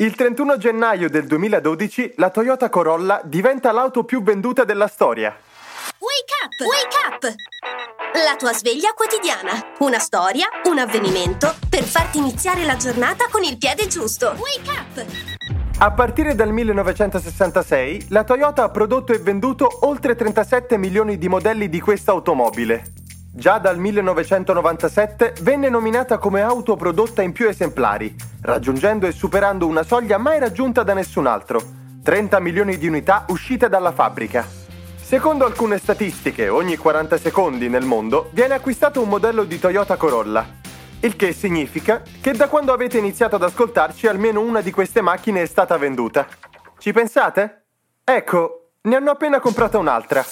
Il 31 gennaio del 2012 la Toyota Corolla diventa l'auto più venduta della storia. Wake up! Wake up! La tua sveglia quotidiana. Una storia, un avvenimento per farti iniziare la giornata con il piede giusto. Wake up! A partire dal 1966 la Toyota ha prodotto e venduto oltre 37 milioni di modelli di questa automobile. Già dal 1997 venne nominata come auto prodotta in più esemplari, raggiungendo e superando una soglia mai raggiunta da nessun altro: 30 milioni di unità uscite dalla fabbrica. Secondo alcune statistiche, ogni 40 secondi nel mondo viene acquistato un modello di Toyota Corolla, il che significa che da quando avete iniziato ad ascoltarci almeno una di queste macchine è stata venduta. Ci pensate? Ecco, ne hanno appena comprata un'altra.